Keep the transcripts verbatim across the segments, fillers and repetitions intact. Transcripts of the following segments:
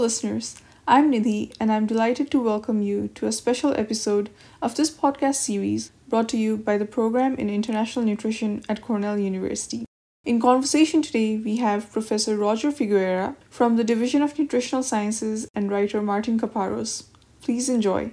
listeners, I'm Nidhi, and I'm delighted to welcome you to a special episode of this podcast series brought to you by the Program in International Nutrition at Cornell University. In conversation today, we have Professor Roger Figueroa from the Division of Nutritional Sciences and writer Martín Caparrós. Please enjoy.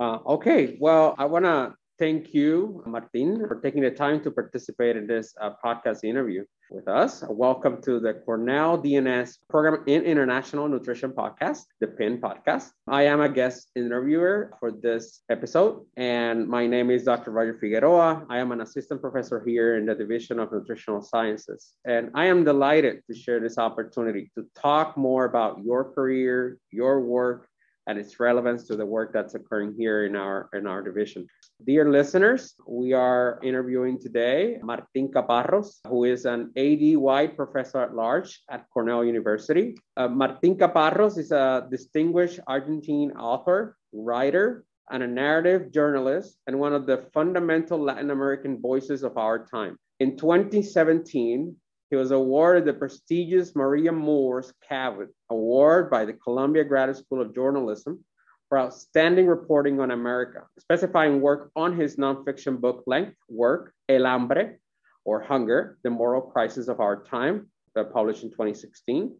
Uh, okay, well, I want to thank you, Martin, for taking the time to participate in this uh, podcast interview with us. Welcome to the Cornell D N S Program in International Nutrition Podcast, the PIN Podcast. I am a guest interviewer for this episode, and my name is Doctor Roger Figueroa. I am an assistant professor here in the Division of Nutritional Sciences, and I am delighted to share this opportunity to talk more about your career, your work, and its relevance to the work that's occurring here in our in our division. Dear listeners, we are interviewing today Martín Caparrós, who is an A D Y professor at large at Cornell University. Uh, Martín Caparrós is a distinguished Argentine author, writer, and a narrative journalist, and one of the fundamental Latin American voices of our time. In twenty seventeen, he was awarded the prestigious Maria Moors Cabot Award by the Columbia Graduate School of Journalism for outstanding reporting on America, specifying work on his nonfiction book-length work, El Hambre, or Hunger, the Moral Crisis of Our Time, that published in twenty sixteen,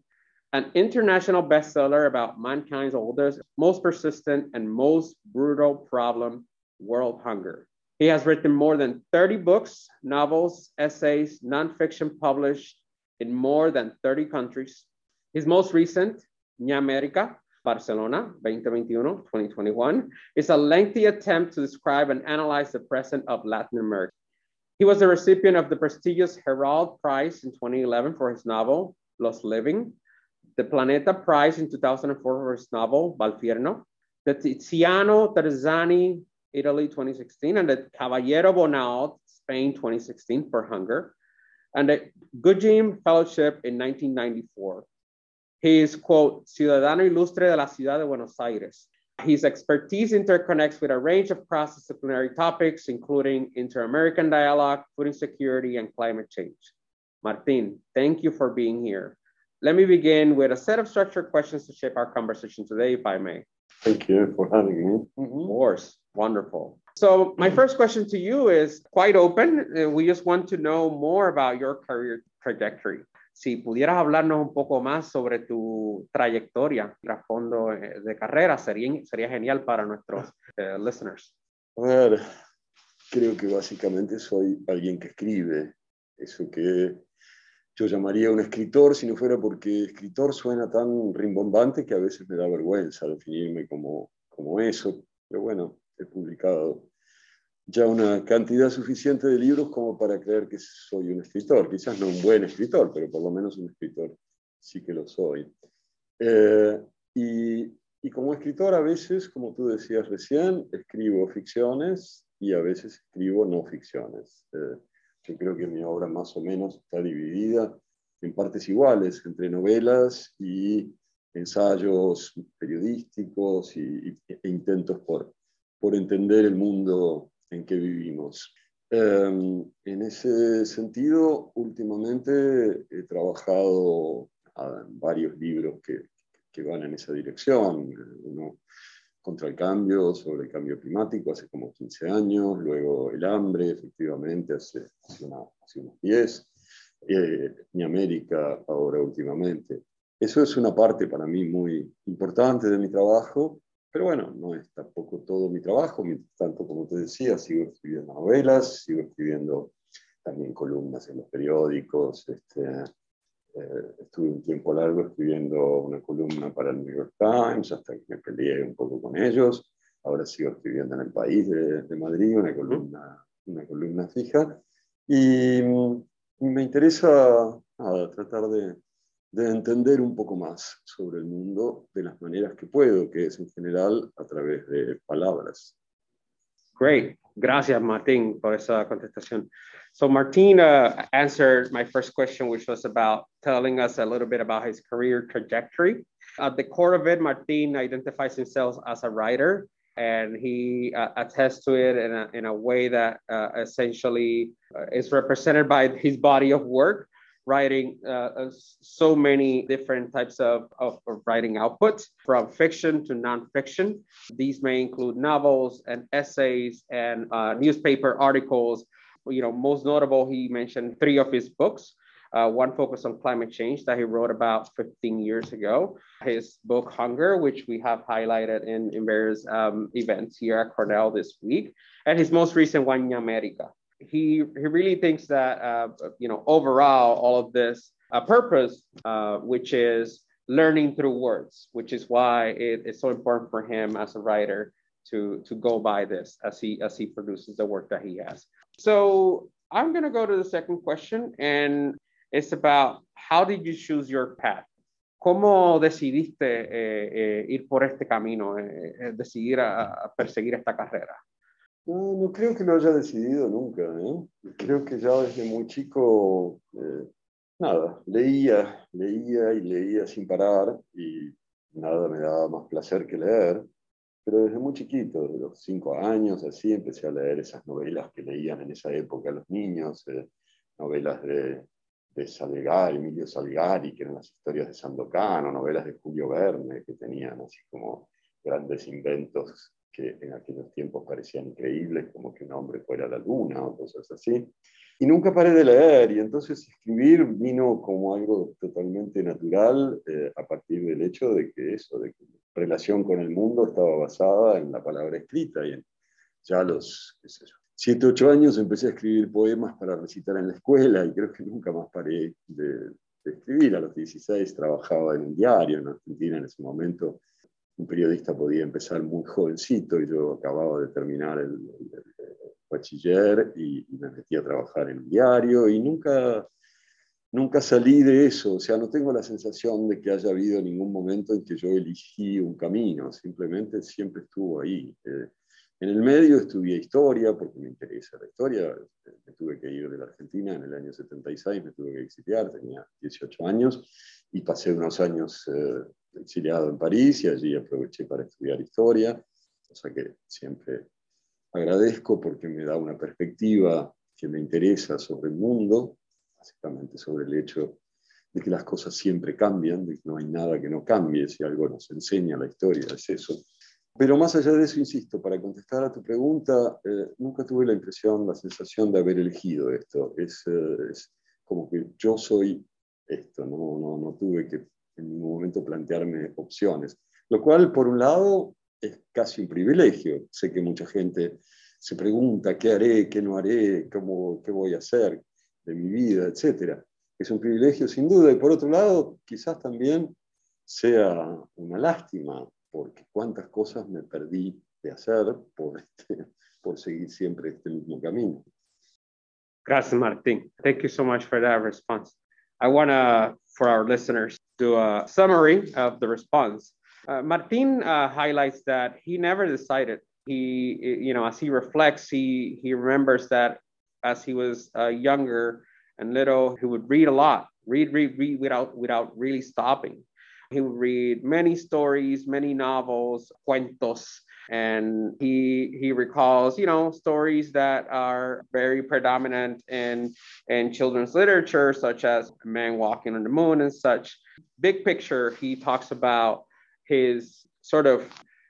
an international bestseller about mankind's oldest, most persistent, and most brutal problem, world hunger. He has written more than thirty books, novels, essays, nonfiction published in more than thirty countries. His most recent, Ñam América, Barcelona, twenty twenty-one, is a lengthy attempt to describe and analyze the present of Latin America. He was the recipient of the prestigious Herald Prize in twenty eleven for his novel, Los Living, the Planeta Prize in two thousand four for his novel, Valfierno, the Tiziano Terzani, Italy twenty sixteen, and the Caballero Bonald, Spain twenty sixteen for Hunger, and the Guggenheim Fellowship in nineteen ninety-four. He is, quote, Ciudadano Ilustre de la Ciudad de Buenos Aires. His expertise interconnects with a range of cross-disciplinary topics, including inter-American dialogue, food insecurity, and climate change. Martin, thank you for being here. Let me begin with a set of structured questions to shape our conversation today, if I may. Thank you for having me. Mm-hmm. Of course. Wonderful. So my first question to you is quite open. We just want to know more about your career trajectory. Si pudieras hablarnos un poco más sobre tu trayectoria, trasfondo de carrera, sería, sería genial para nuestros uh, listeners. A ver, creo que básicamente soy alguien que escribe. Eso que yo llamaría un escritor, si no fuera porque escritor suena tan rimbombante que a veces me da vergüenza definirme como, como eso. Pero bueno, he publicado ya una cantidad suficiente de libros como para creer que soy un escritor. Quizás no un buen escritor, pero por lo menos un escritor sí que lo soy. Eh, y, y como escritor a veces, como tú decías recién, escribo ficciones y a veces escribo no ficciones. Eh, yo creo que mi obra más o menos está dividida en partes iguales, entre novelas y ensayos periodísticos y, y, e intentos por por entender el mundo en que vivimos. Um, en ese sentido, últimamente he trabajado en varios libros que, que van en esa dirección. Uno, Contra el Cambio, sobre el cambio climático, hace como quince años, luego El Hambre, efectivamente, hace, hace, una, hace unos diez, eh, Ñam América, ahora últimamente. Eso es una parte para mí muy importante de mi trabajo. Pero bueno, no es tampoco todo mi trabajo, tanto como te decía, sigo escribiendo novelas, sigo escribiendo también columnas en los periódicos, este, eh, estuve un tiempo largo escribiendo una columna para el New York Times, hasta que me peleé un poco con ellos, ahora sigo escribiendo en El País de, de Madrid, una columna, una columna fija, y me interesa nada, tratar de... de entender un poco más sobre el mundo de las maneras que puedo, que es en general a través de palabras. Great. Gracias, Martín, por esa contestación. So Martín uh, answered my first question, which was about telling us a little bit about his career trajectory. At the core of it, Martín identifies himself as a writer, and he uh, attests to it in a, in a way that uh, essentially uh, is represented by his body of work, writing uh, so many different types of, of, of writing output, from fiction to nonfiction. These may include novels and essays and uh, newspaper articles. You know, most notable, he mentioned three of his books. Uh, one focused on climate change that he wrote about fifteen years ago. His book, Hunger, which we have highlighted in, in various um, events here at Cornell this week. And his most recent one, Ñam América. He, he really thinks that, uh, you know, overall, all of this uh, purpose, uh, which is learning through words, which is why it, it's so important for him as a writer to, to go by this as he, as he produces the work that he has. So I'm going to go to the second question, and it's about how did you choose your path? ¿Cómo decidiste eh, eh, ir por este camino, eh, eh, decidir a, a perseguir esta carrera? No, no creo que lo haya decidido nunca, ¿eh? Creo que ya desde muy chico, eh, nada, leía, leía y leía sin parar, y nada me daba más placer que leer, pero desde muy chiquito, de los cinco años, así, empecé a leer esas novelas que leían en esa época los niños, eh, novelas de, de Salgari, Emilio Salgari, que eran las historias de Sandocano, novelas de Julio Verne, que tenían así como grandes inventos que en aquellos tiempos parecían increíbles, como que un hombre fuera a la luna o cosas así. Y nunca paré de leer, y entonces escribir vino como algo totalmente natural eh, a partir del hecho de que eso, de que mi relación con el mundo estaba basada en la palabra escrita. Y en, ya a los qué sé yo, siete, ocho años empecé a escribir poemas para recitar en la escuela, y creo que nunca más paré de, de escribir. A los dieciséis trabajaba en un diario en Argentina en ese momento. Un periodista podía empezar muy jovencito, y yo acababa de terminar el, el, el, el bachiller y, y me metí a trabajar en un diario, y nunca, nunca salí de eso. O sea, no tengo la sensación de que haya habido ningún momento en que yo elegí un camino, simplemente siempre estuvo ahí. Eh, en el medio estudié historia, porque me interesa la historia. Me tuve que ir de la Argentina en el año setenta y seis, me tuve que exiliar, tenía dieciocho años, y pasé unos años... Eh, exiliado en París, y allí aproveché para estudiar historia, cosa que siempre agradezco porque me da una perspectiva que me interesa sobre el mundo, básicamente sobre el hecho de que las cosas siempre cambian, de que no hay nada que no cambie. Si algo nos enseña la historia, es eso. Pero más allá de eso, insisto, para contestar a tu pregunta, eh, nunca tuve la impresión, la sensación de haber elegido esto. Es, eh, es como que yo soy esto, no, no, no tuve que en ningún momento plantearme opciones, lo cual por un lado es casi un privilegio. Sé que mucha gente se pregunta qué haré, qué no haré, cómo, qué voy a hacer de mi vida, etcétera. Es un privilegio sin duda, y por otro lado quizás también sea una lástima, porque cuántas cosas me perdí de hacer por, este, por seguir siempre este mismo camino. Gracias, Martín. Thank you so much for that response. I want to, for our listeners, do a summary of the response. Uh, Martin uh, highlights that he never decided. He, you know, as he reflects, he, he remembers that as he was uh, younger and little, he would read a lot, read, read, read without, without really stopping. He would read many stories, many novels, cuentos, and he he recalls, you know, stories that are very predominant in, in children's literature, such as A Man Walking on the Moon and such. Big picture, he talks about his sort of,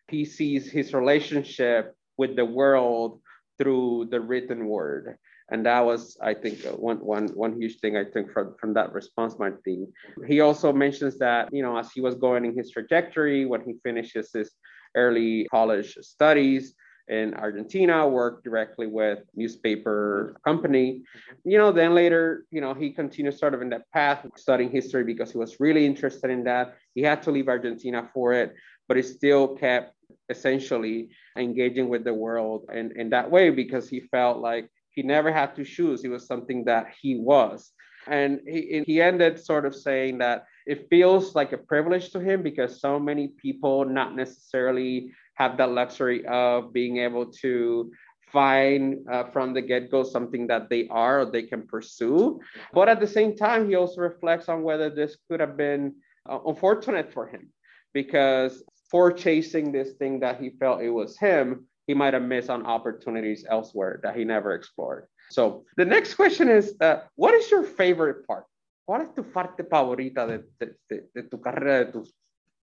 he sees his relationship with the world through the written word. And that was, I think, one, one, one huge thing I think from, from that response, Martin. He also mentions that, you know, as he was going in his trajectory, when he finishes his early college studies in Argentina, worked directly with newspaper company, you know, then later, you know, he continued sort of in that path studying history because he was really interested in that. He had to leave Argentina for it, but he still kept essentially engaging with the world in, in that way, because he felt like he never had to choose. It was something that he was. And he, he ended sort of saying that it feels like a privilege to him, because so many people not necessarily have that luxury of being able to find uh, from the get-go something that they are or they can pursue. But at the same time, he also reflects on whether this could have been uh, unfortunate for him, because for chasing this thing that he felt it was him, he might have missed on opportunities elsewhere that he never explored. So the next question is, uh, what is your favorite part? ¿Cuál es tu parte favorita de, de, de, de tu carrera, de tus,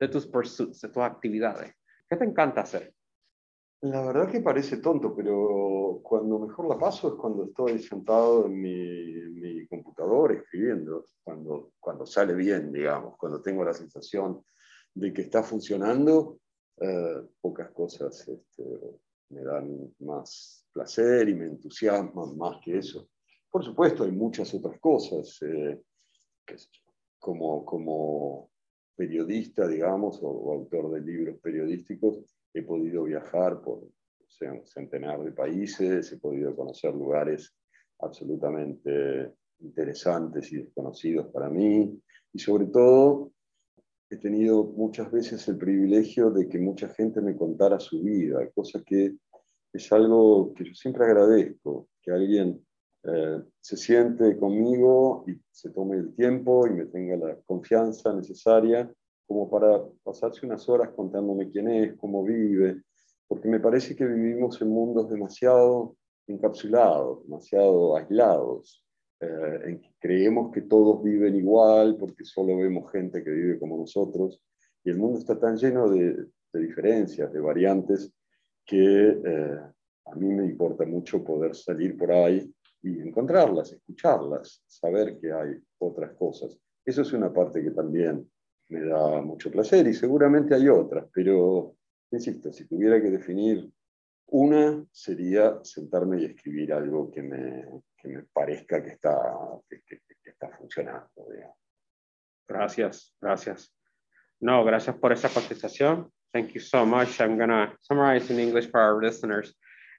de tus pursuits, de tus actividades? ¿Qué te encanta hacer? La verdad que parece tonto, pero cuando mejor la paso es cuando estoy sentado en mi, en mi computador escribiendo, cuando, cuando sale bien, digamos, cuando tengo la sensación de que está funcionando, eh, pocas cosas este, me dan más placer y me entusiasman más que eso. Por supuesto, hay muchas otras cosas, eh, que, como, como periodista, digamos, o, o autor de libros periodísticos, he podido viajar por o sea, un centenar de países, he podido conocer lugares absolutamente interesantes y desconocidos para mí, y sobre todo he tenido muchas veces el privilegio de que mucha gente me contara su vida, cosa que es algo que yo siempre agradezco, que alguien eh, se siente conmigo y se tome el tiempo y me tenga la confianza necesaria como para pasarse unas horas contándome quién es, cómo vive, porque me parece que vivimos en mundos demasiado encapsulados, demasiado aislados, eh, en que creemos que todos viven igual porque solo vemos gente que vive como nosotros, y el mundo está tan lleno de, de diferencias, de variantes, que eh, a mí me importa mucho poder salir por ahí y encontrarlas, escucharlas, saber que hay otras cosas. Eso es una parte que también me da mucho placer, y seguramente hay otras, pero, insisto, si tuviera que definir una, sería sentarme y escribir algo que me, que me parezca que está, que, que, que está funcionando, digamos. Gracias, gracias. No, gracias por esa contestación. Thank you so much. I'm going to summarize in English for our listeners.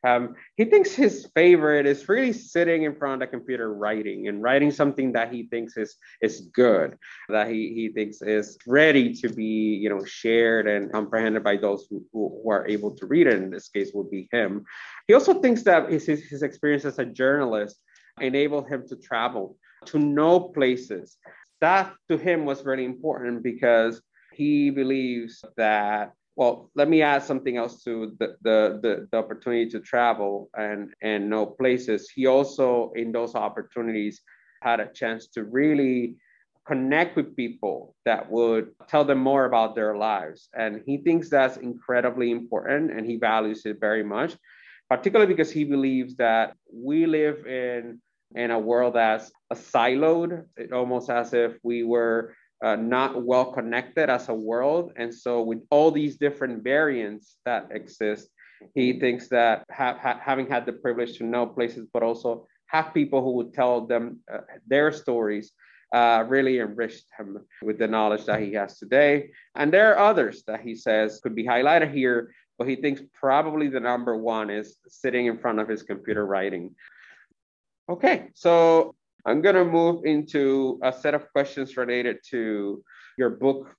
Um, he thinks his favorite is really sitting in front of the computer writing and writing something that he thinks is is good, that he, he thinks is ready to be, you know, shared and comprehended by those who, who, who are able to read it. In this case would be him. He also thinks that his, his experience as a journalist enabled him to travel, to know places. That to him was really important because he believes that, well, let me add something else to the, the, the, the opportunity to travel and, and know places. He also, in those opportunities, had a chance to really connect with people that would tell them more about their lives. And he thinks that's incredibly important, and he values it very much, particularly because he believes that we live in, in a world that's siloed, it almost as if we were Uh, not well connected as a world. And so with all these different variants that exist, he thinks that ha- ha- having had the privilege to know places, but also have people who would tell them uh, their stories, uh, really enriched him with the knowledge that he has today. And there are others that he says could be highlighted here, but he thinks probably the number one is sitting in front of his computer writing. Okay, so I'm going to move into a set of questions related to your book,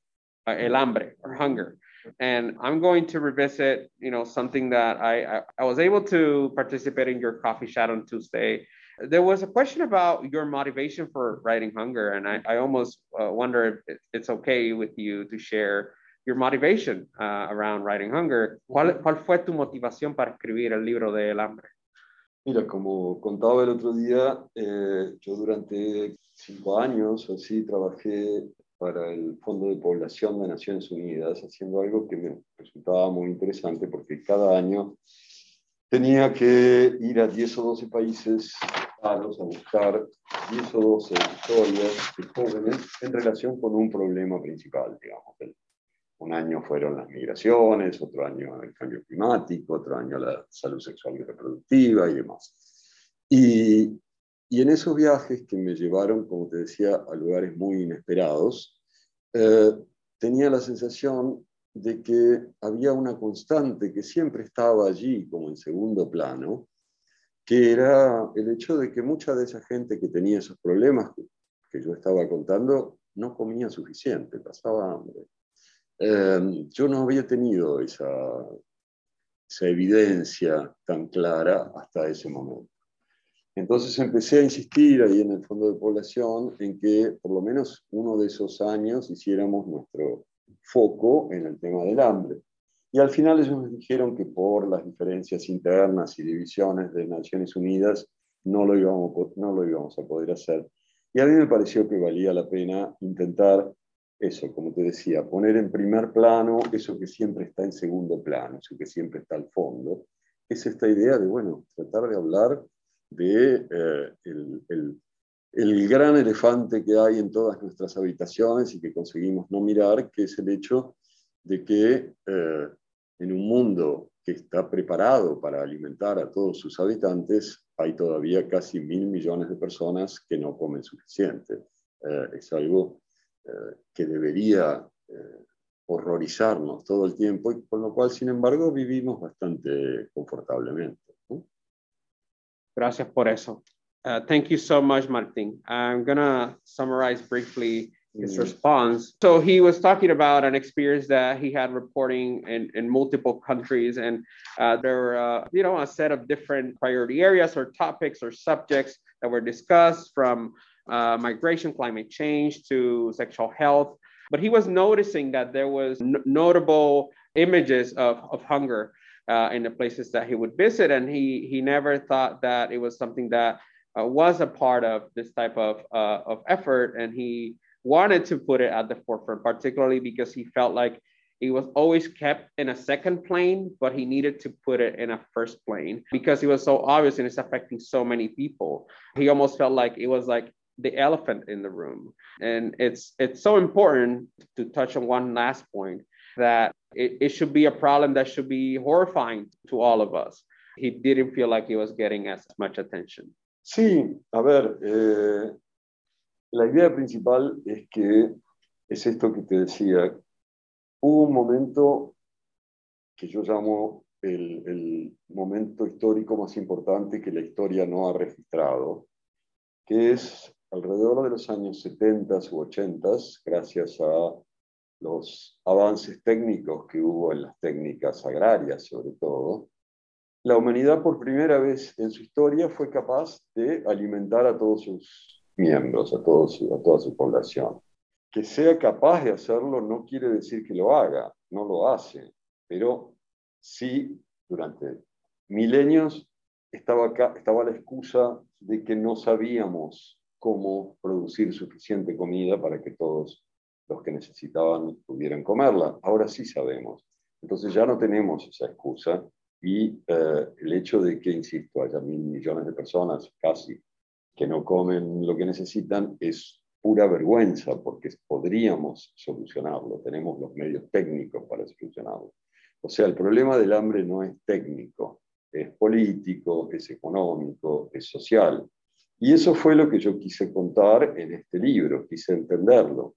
uh, El Hambre, or Hunger. And I'm going to revisit, you know, something that I, I, I was able to participate in your coffee chat on Tuesday. There was a question about your motivation for writing Hunger. And I, I almost uh, wonder if it's okay with you to share your motivation uh, around writing Hunger. ¿Cuál, cuál fue tu motivación para escribir el libro de El Hambre? Mira, como contaba el otro día, eh, yo durante cinco años así trabajé para el Fondo de Población de Naciones Unidas, haciendo algo que me resultaba muy interesante porque cada año tenía que ir a diez o doce países raros a buscar diez o doce historias de jóvenes en relación con un problema principal, digamos. Un año fueron las migraciones, otro año el cambio climático, otro año la salud sexual y reproductiva y demás. Y, y en esos viajes que me llevaron, como te decía, a lugares muy inesperados, eh, tenía la sensación de que había una constante que siempre estaba allí, como en segundo plano, que era el hecho de que mucha de esa gente que tenía esos problemas que, que yo estaba contando no comía suficiente, pasaba hambre. Eh, yo no había tenido esa, esa evidencia tan clara hasta ese momento. Entonces empecé a insistir ahí en el Fondo de Población en que por lo menos uno de esos años hiciéramos nuestro foco en el tema del hambre. Y al final ellos me dijeron que por las diferencias internas y divisiones de Naciones Unidas no lo íbamos, no lo íbamos a poder hacer. Y a mí me pareció que valía la pena intentar eso, como te decía, poner en primer plano eso que siempre está en segundo plano, eso que siempre está al fondo, es esta idea de, bueno, tratar de hablar de eh, el, el, el gran elefante que hay en todas nuestras habitaciones y que conseguimos no mirar, que es el hecho de que eh, en un mundo que está preparado para alimentar a todos sus habitantes, hay todavía casi mil millones de personas que no comen suficiente. Eh, es algo eh, que debería eh, horrorizarnos todo el tiempo, y con lo cual, sin embargo, vivimos bastante confortablemente, ¿no? Gracias por eso. Uh, thank you so much, Martín. I'm going to summarize briefly his response. So he was talking about an experience that he had reporting in, in multiple countries, and uh, there were, uh, you know, a set of different priority areas or topics or subjects that were discussed, from uh, migration, climate change, to sexual health. But he was noticing that there was n- notable images of, of hunger uh, in the places that he would visit, and he he never thought that it was something that uh, was a part of this type of uh, of effort, and he wanted to put it at the forefront, particularly because he felt like it was always kept in a second plane, but he needed to put it in a first plane because it was so obvious and it's affecting so many people. He almost felt like it was like the elephant in the room. And it's it's so important to touch on one last point, that it, it should be a problem that should be horrifying to all of us. He didn't feel like he was getting as much attention. Sí, a ver, eh... la idea principal es que es esto que te decía. Hubo un momento que yo llamo el, el momento histórico más importante que la historia no ha registrado, que es alrededor de los años setenta u ochenta, gracias a los avances técnicos que hubo en las técnicas agrarias sobre todo. La humanidad por primera vez en su historia fue capaz de alimentar a todos sus miembros, a, todo su, a toda su población. Que sea capaz de hacerlo no quiere decir que lo haga, no lo hace, pero sí, durante milenios estaba, acá, estaba la excusa de que no sabíamos cómo producir suficiente comida para que todos los que necesitaban pudieran comerla. Ahora sí sabemos. Entonces ya no tenemos esa excusa, y eh, el hecho de que, insisto, haya mil millones de personas casi que no comen lo que necesitan, es pura vergüenza, porque podríamos solucionarlo, tenemos los medios técnicos para solucionarlo. O sea, el problema del hambre no es técnico, es político, es económico, es social. Y eso fue lo que yo quise contar en este libro, quise entenderlo.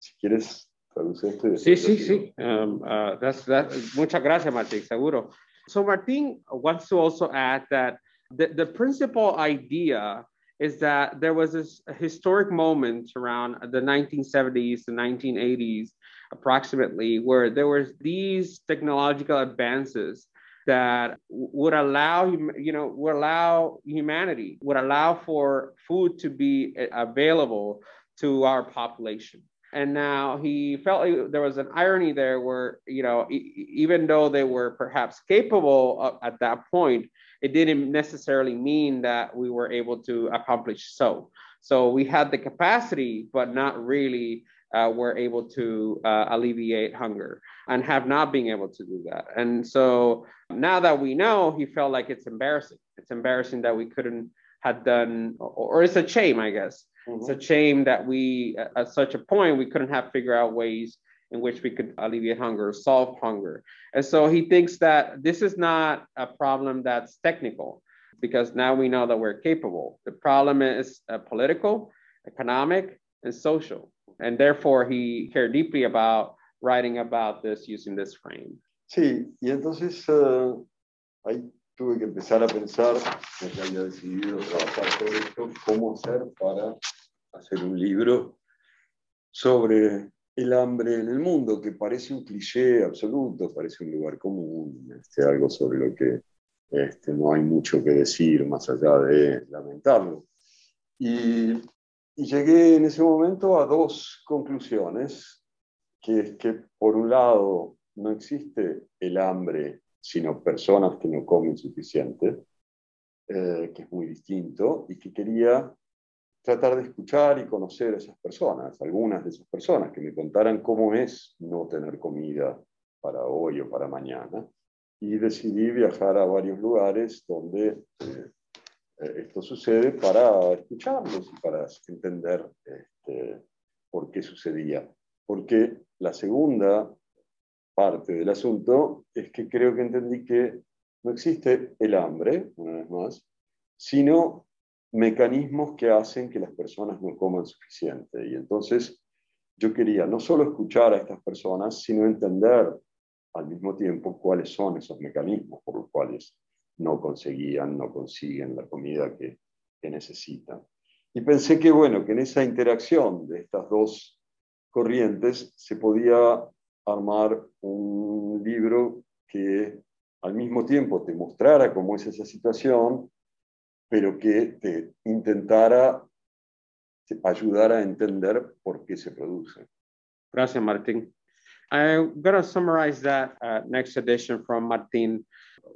Si quieres, traduce esto. Y sí, sí, sí. Um, uh, that's, that's, muchas gracias, Martín, seguro. So Martín wants to also add that The, the principal idea is that there was this historic moment around the nineteen seventies to nineteen eighties, approximately, where there were these technological advances that would allow, you know, would allow humanity, would allow for food to be available to our population. And now he felt like there was an irony there where, you know, e- even though they were perhaps capable of, at that point, it didn't necessarily mean that we were able to accomplish so. So we had the capacity, but not really uh, were able to uh, alleviate hunger, and have not been able to do that. And so now that we know, he felt like it's embarrassing. It's embarrassing that we couldn't have done, or, or it's a shame, I guess. It's a shame that we, at such a point, we couldn't have figured out ways in which we could alleviate hunger, solve hunger. And so he thinks that this is not a problem that's technical, because now we know that we're capable. The problem is uh, political, economic, and social. And therefore, he cared deeply about writing about this using this frame. Sí, y entonces uh, hay... tuve que empezar a pensar, ya que había decidido trabajar sobre esto, cómo hacer para hacer un libro sobre el hambre en el mundo, que parece un cliché absoluto, parece un lugar común, este, algo sobre lo que este, no hay mucho que decir más allá de lamentarlo. Y, y llegué en ese momento a dos conclusiones, que es que, por un lado, no existe el hambre, sino personas que no comen suficiente, eh, que es muy distinto, y que quería tratar de escuchar y conocer a esas personas, algunas de esas personas, que me contaran cómo es no tener comida para hoy o para mañana. Y decidí viajar a varios lugares donde eh, esto sucede para escucharlos y para entender este, por qué sucedía. Porque la segunda parte del asunto es que creo que entendí que no existe el hambre, una vez más, sino mecanismos que hacen que las personas no coman suficiente. Y entonces yo quería no solo escuchar a estas personas, sino entender al mismo tiempo cuáles son esos mecanismos por los cuales no conseguían, no consiguen la comida que, que necesitan. Y pensé que, bueno, que en esa interacción de estas dos corrientes se podía armar un libro que al mismo tiempo te mostrara cómo es esa situación, pero que te intentara ayudar a entender por qué se produce. Gracias, Martín. I'm going to summarize that uh, next edition from Martín.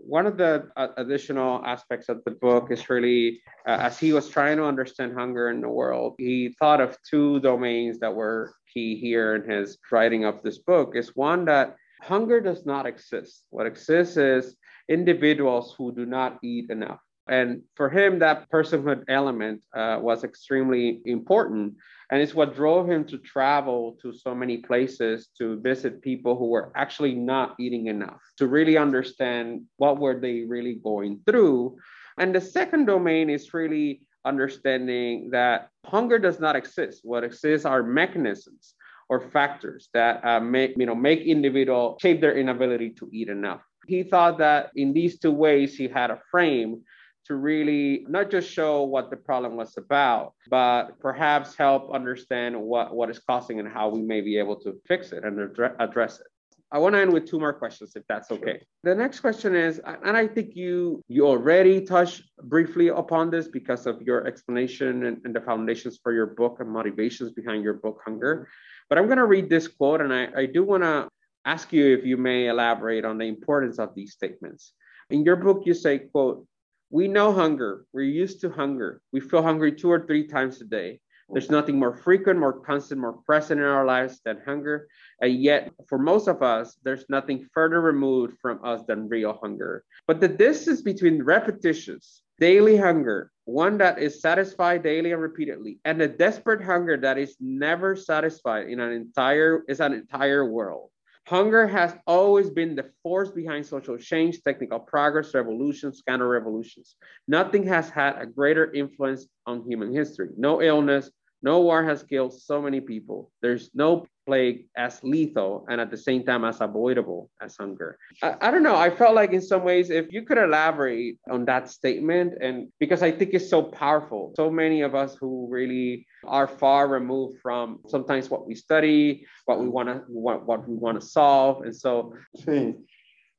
One of the uh, additional aspects of the book is really, uh, as he was trying to understand hunger in the world, he thought of two domains that were key here in his writing of this book. Is one that hunger does not exist. What exists is individuals who do not eat enough. And for him, that personhood element uh, was extremely important. And it's what drove him to travel to so many places to visit people who were actually not eating enough, to really understand what were they really going through. And the second domain is really understanding that hunger does not exist. What exists are mechanisms or factors that uh, make, you know, make individuals shape their inability to eat enough. He thought that in these two ways, he had a frame to really not just show what the problem was about, but perhaps help understand what, what is causing and how we may be able to fix it and address it. I want to end with two more questions, if that's okay. Sure. The next question is, and I think you, you already touched briefly upon this because of your explanation and, and the foundations for your book and motivations behind your book, Hunger. But I'm going to read this quote, and I, I do want to ask you if you may elaborate on the importance of these statements. In your book, you say, quote, "We know hunger, we're used to hunger. We feel hungry two or three times a day. There's nothing more frequent, more constant, more present in our lives than hunger. And yet for most of us, there's nothing further removed from us than real hunger. But the distance between repetitious, daily hunger, one that is satisfied daily and repeatedly, and a desperate hunger that is never satisfied in an entire, is an entire world. Hunger has always been the force behind social change, technical progress, revolutions, counter-revolutions. Nothing has had a greater influence on human history. No illness, no war has killed so many people. There's no plague as lethal and at the same time as avoidable as hunger." I, I don't know. I felt like in some ways, if you could elaborate on that statement, and because I think it's so powerful. So many of us who really are far removed from sometimes what we study, what we want to, what, what we want to solve, and so. Sí.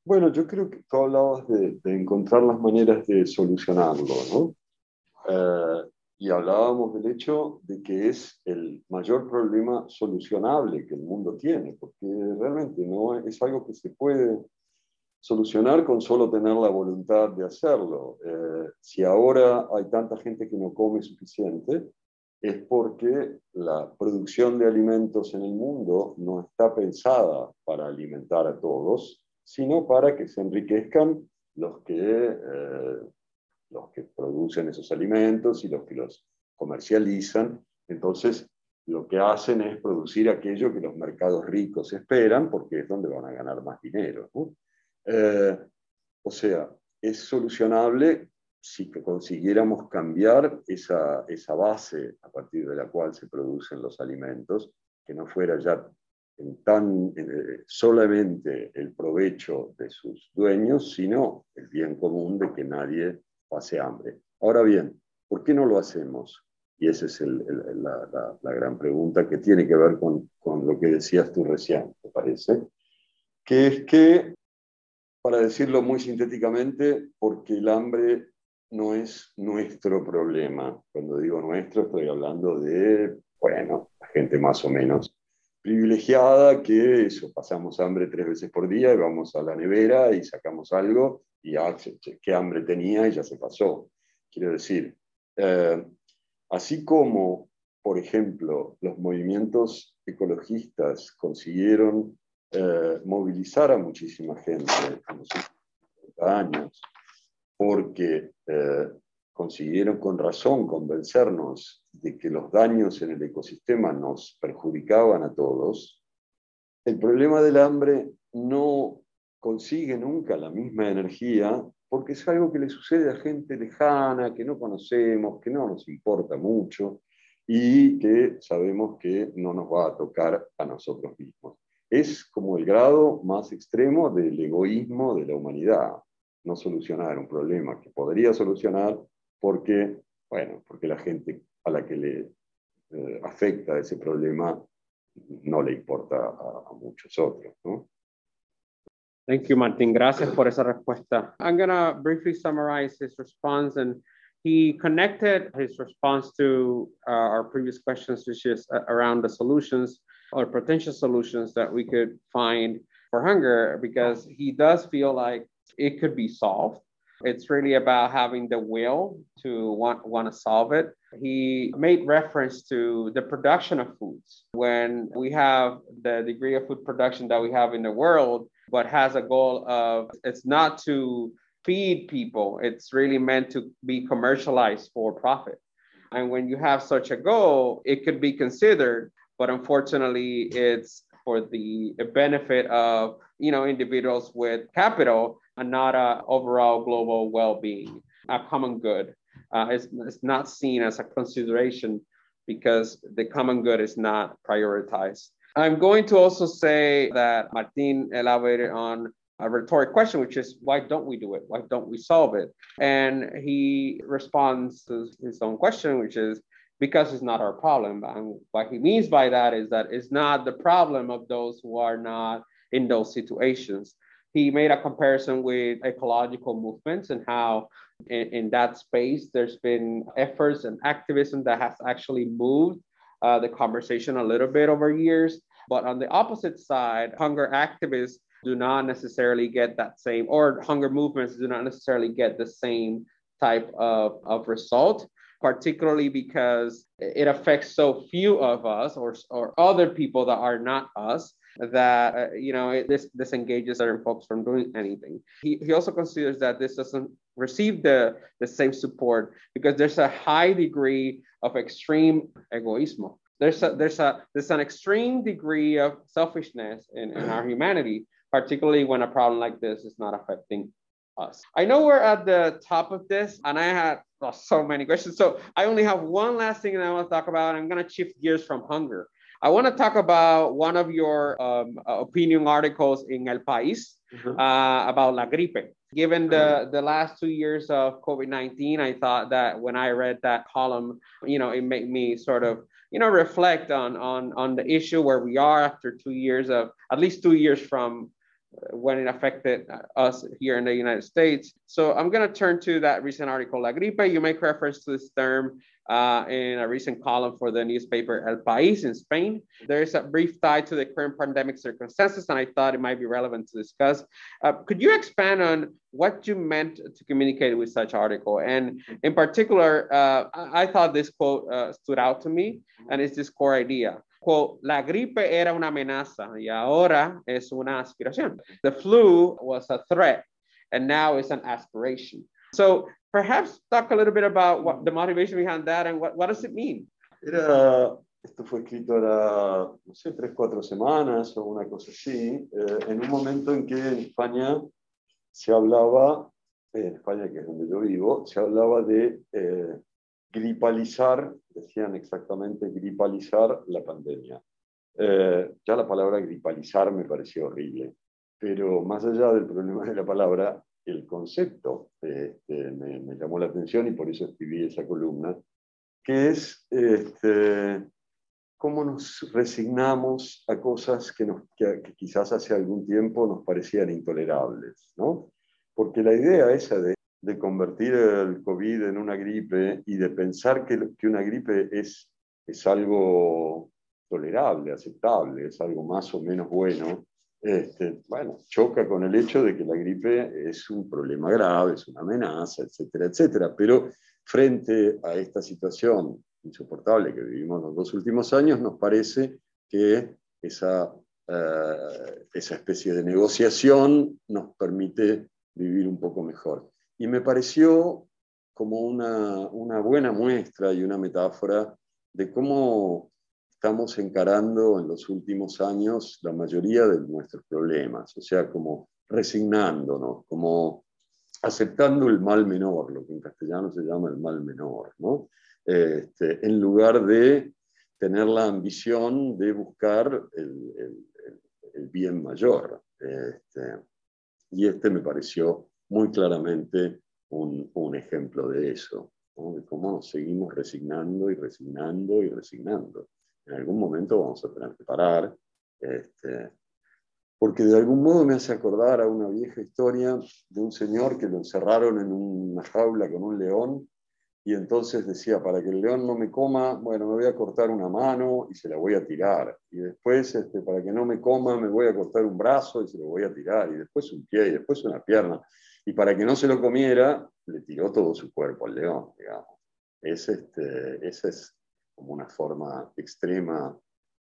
Bueno, yo creo que tú hablabas de, de encontrar las maneras de solucionarlo, ¿no? Uh, Y hablábamos del hecho de que es el mayor problema solucionable que el mundo tiene, porque realmente no es algo que se puede solucionar con solo tener la voluntad de hacerlo. Eh, si ahora hay tanta gente que no come suficiente, es porque la producción de alimentos en el mundo no está pensada para alimentar a todos, sino para que se enriquezcan los que... Eh, los que producen esos alimentos y los que los comercializan. Entonces, lo que hacen es producir aquello que los mercados ricos esperan, porque es donde van a ganar más dinero, ¿no? Eh, o sea, es solucionable si consiguiéramos cambiar esa, esa base a partir de la cual se producen los alimentos, que no fuera ya en tan, eh, solamente el provecho de sus dueños, sino el bien común de que nadie pase hambre. Ahora bien, ¿por qué no lo hacemos? Y esa es el, el, la, la, la gran pregunta que tiene que ver con, con lo que decías tú recién, me parece, que es que, para decirlo muy sintéticamente, porque el hambre no es nuestro problema. Cuando digo nuestro, estoy hablando de, bueno, la gente más o menos privilegiada, que eso, pasamos hambre tres veces por día y vamos a la nevera y sacamos algo y ah, qué hambre tenía y ya se pasó. Quiero decir, eh, Así como, por ejemplo, los movimientos ecologistas consiguieron eh, movilizar a muchísima gente en los últimos treinta años, porque eh, consiguieron con razón convencernos de que los daños en el ecosistema nos perjudicaban a todos, el problema del hambre no consigue nunca la misma energía porque es algo que le sucede a gente lejana, que no conocemos, que no nos importa mucho y que sabemos que no nos va a tocar a nosotros mismos. Es como el grado más extremo del egoísmo de la humanidad, no solucionar un problema que podría solucionar porque, bueno, porque la gente a la que le eh, afecta ese problema no le importa a, a muchos otros, ¿no? Thank you, Martin. Gracias por esa respuesta. I'm going to briefly summarize his response, and he connected his response to uh, our previous questions, which is around the solutions or potential solutions that we could find for hunger, because he does feel like it could be solved. It's really about having the will to want, want to solve it. He made reference to the production of foods. When we have the degree of food production that we have in the world, but has a goal of, it's not to feed people, it's really meant to be commercialized for profit. And when you have such a goal, it could be considered, but unfortunately it's for the benefit of, you know, individuals with capital and not a overall global well-being, a common good. Uh, it's, it's not seen as a consideration because the common good is not prioritized. I'm going to also say that Martin elaborated on a rhetoric question, which is, why don't we do it? Why don't we solve it? And he responds to his own question, which is, because it's not our problem. And what he means by that is that it's not the problem of those who are not in those situations. He made a comparison with ecological movements and how in, in that space, there's been efforts and activism that has actually moved uh, the conversation a little bit over years. But on the opposite side, hunger activists do not necessarily get that same, or hunger movements do not necessarily get the same type of, of result, particularly because it affects so few of us or, or other people that are not us, that, uh, you know, it, this disengages certain folks from doing anything. He, he also considers that this doesn't receive the, the same support because there's a high degree of extreme egoismo. There's, a, there's, a, there's an extreme degree of selfishness in, in our humanity, particularly when a problem like this is not affecting us. I know we're at the top of this, and I had oh, so many questions. So I only have one last thing that I want to talk about. I'm going to shift gears from hunger. I want to talk about one of your um, opinion articles in El País mm-hmm. uh, about la gripe. Given the, the last two years of COVID nineteen, I thought that when I read that column, you know, it made me sort of, you know, reflect on, on, on the issue where we are after two years of, at least two years from when it affected us here in the United States. So I'm going to turn to that recent article, La Gripe. You make reference to this term uh, in a recent column for the newspaper El País in Spain. There is a brief tie to the current pandemic circumstances, and I thought it might be relevant to discuss. Uh, could you expand on what you meant to communicate with such article? And in particular, uh, I thought this quote uh, stood out to me, and it's this core idea. Quote, la gripe era una amenaza y ahora es una aspiración. The flu was a threat and now it's an aspiration. So perhaps talk a little bit about what the motivation behind that and what, what does it mean? Era, esto fue escrito era, no sé, tres, cuatro semanas o una cosa así, eh, en un momento en que en España se hablaba, eh, en España que es donde yo vivo, se hablaba de... Eh, gripalizar, decían exactamente, gripalizar la pandemia. Eh, ya la palabra gripalizar me pareció horrible, pero más allá del problema de la palabra, el concepto este, me, me llamó la atención y por eso escribí esa columna, que es este, cómo nos resignamos a cosas que, nos, que, que quizás hace algún tiempo nos parecían intolerables, ¿no? Porque la idea esa de de convertir el COVID en una gripe y de pensar que, que una gripe es, es algo tolerable, aceptable, es algo más o menos bueno, este, bueno, choca con el hecho de que la gripe es un problema grave, es una amenaza, etcétera, etcétera. Pero frente a esta situación insoportable que vivimos los dos últimos años, nos parece que esa, eh, esa especie de negociación nos permite vivir un poco mejor. Y me pareció como una, una buena muestra y una metáfora de cómo estamos encarando en los últimos años la mayoría de nuestros problemas, o sea, como resignándonos, como aceptando el mal menor, lo que en castellano se llama el mal menor, ¿no? Este, en lugar de tener la ambición de buscar el, el, el bien mayor. Este, y este me pareció muy claramente un, un ejemplo de eso, ¿no? De cómo nos seguimos resignando y resignando y resignando. En algún momento vamos a tener que parar, este, porque de algún modo me hace acordar a una vieja historia de un señor que lo encerraron en una jaula con un león. Y entonces decía, para que el león no me coma, bueno, me voy a cortar una mano y se la voy a tirar. Y después, este, para que no me coma, me voy a cortar un brazo y se lo voy a tirar. Y después un pie y después una pierna. Y para que no se lo comiera, le tiró todo su cuerpo al león, digamos. Es este, esa es como una forma extrema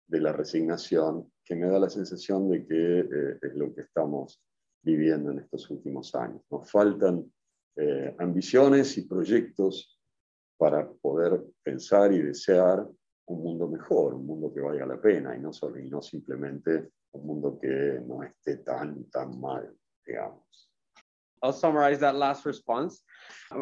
de la resignación que me da la sensación de que eh, es lo que estamos viviendo en estos últimos años. Nos faltan eh, ambiciones y proyectos para poder pensar y desear un mundo mejor, un mundo que valga la pena, y no, solo, y no simplemente un mundo que no esté tan, tan mal, digamos. I'll summarize that last response.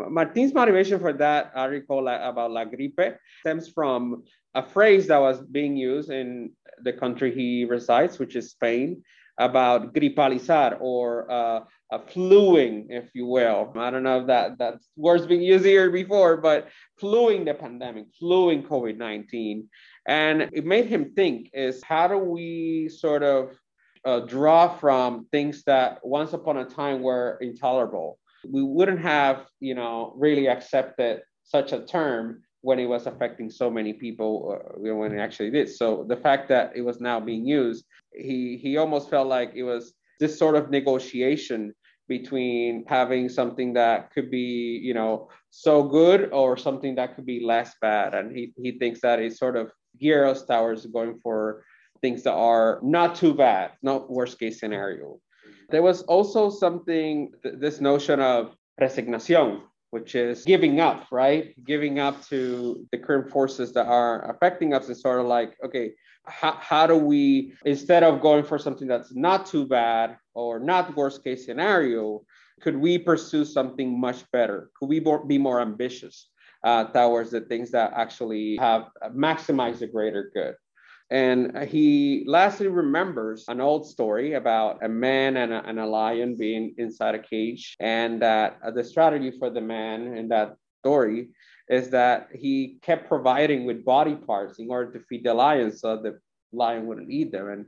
Martin's motivation for that article about La Gripe stems from a phrase that was being used in the country he resides, which is Spain, about gripalizar, or uh, a fluing, if you will. I don't know if that, that word's been used here before, but fluing the pandemic, fluing COVID nineteen. And it made him think, is how do we sort of uh, draw from things that once upon a time were intolerable? We wouldn't have, you know, really accepted such a term when it was affecting so many people, uh, when it actually did. So the fact that it was now being used, he he almost felt like it was this sort of negotiation between having something that could be, you know, so good or something that could be less bad. And he, he thinks that it sort of gears us towards going for things that are not too bad, not worst case scenario. There was also something, th- this notion of resignación, which is giving up, right? Giving up to the current forces that are affecting us, and sort of like, okay, how, how do we, instead of going for something that's not too bad or not worst case scenario, could we pursue something much better? Could we be more ambitious uh, towards the things that actually have maximized the greater good? And he lastly remembers an old story about a man and a, and a lion being inside a cage, and that uh, the strategy for the man in that story is that he kept providing with body parts in order to feed the lion so the lion wouldn't eat them. And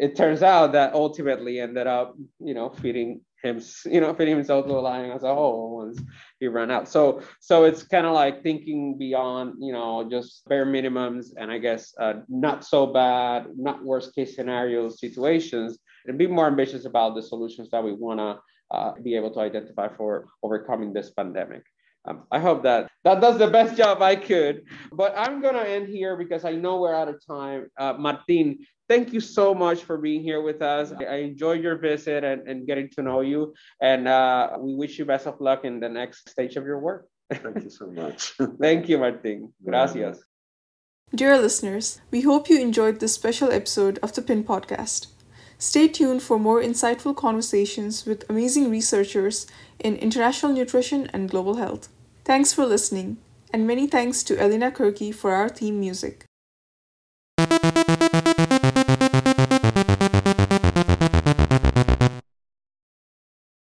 it turns out that ultimately ended up, you know, feeding him, you know, feeding himself to a lion as a whole once he ran out. So, so it's kind of like thinking beyond, you know, just bare minimums and I guess uh, not so bad, not worst case scenario situations, and be more ambitious about the solutions that we want to uh, be able to identify for overcoming this pandemic. Um, I hope that that does the best job I could, but I'm going to end here because I know we're out of time. Uh, Martin, thank you so much for being here with us. I, I enjoyed your visit and, and getting to know you, and uh, we wish you best of luck in the next stage of your work. Thank you so much. Thank you, Martin. Gracias. Dear listeners, we hope you enjoyed this special episode of the PIN Podcast. Stay tuned for more insightful conversations with amazing researchers in international nutrition and global health. Thanks for listening, and many thanks to Elena Kirky for our theme music.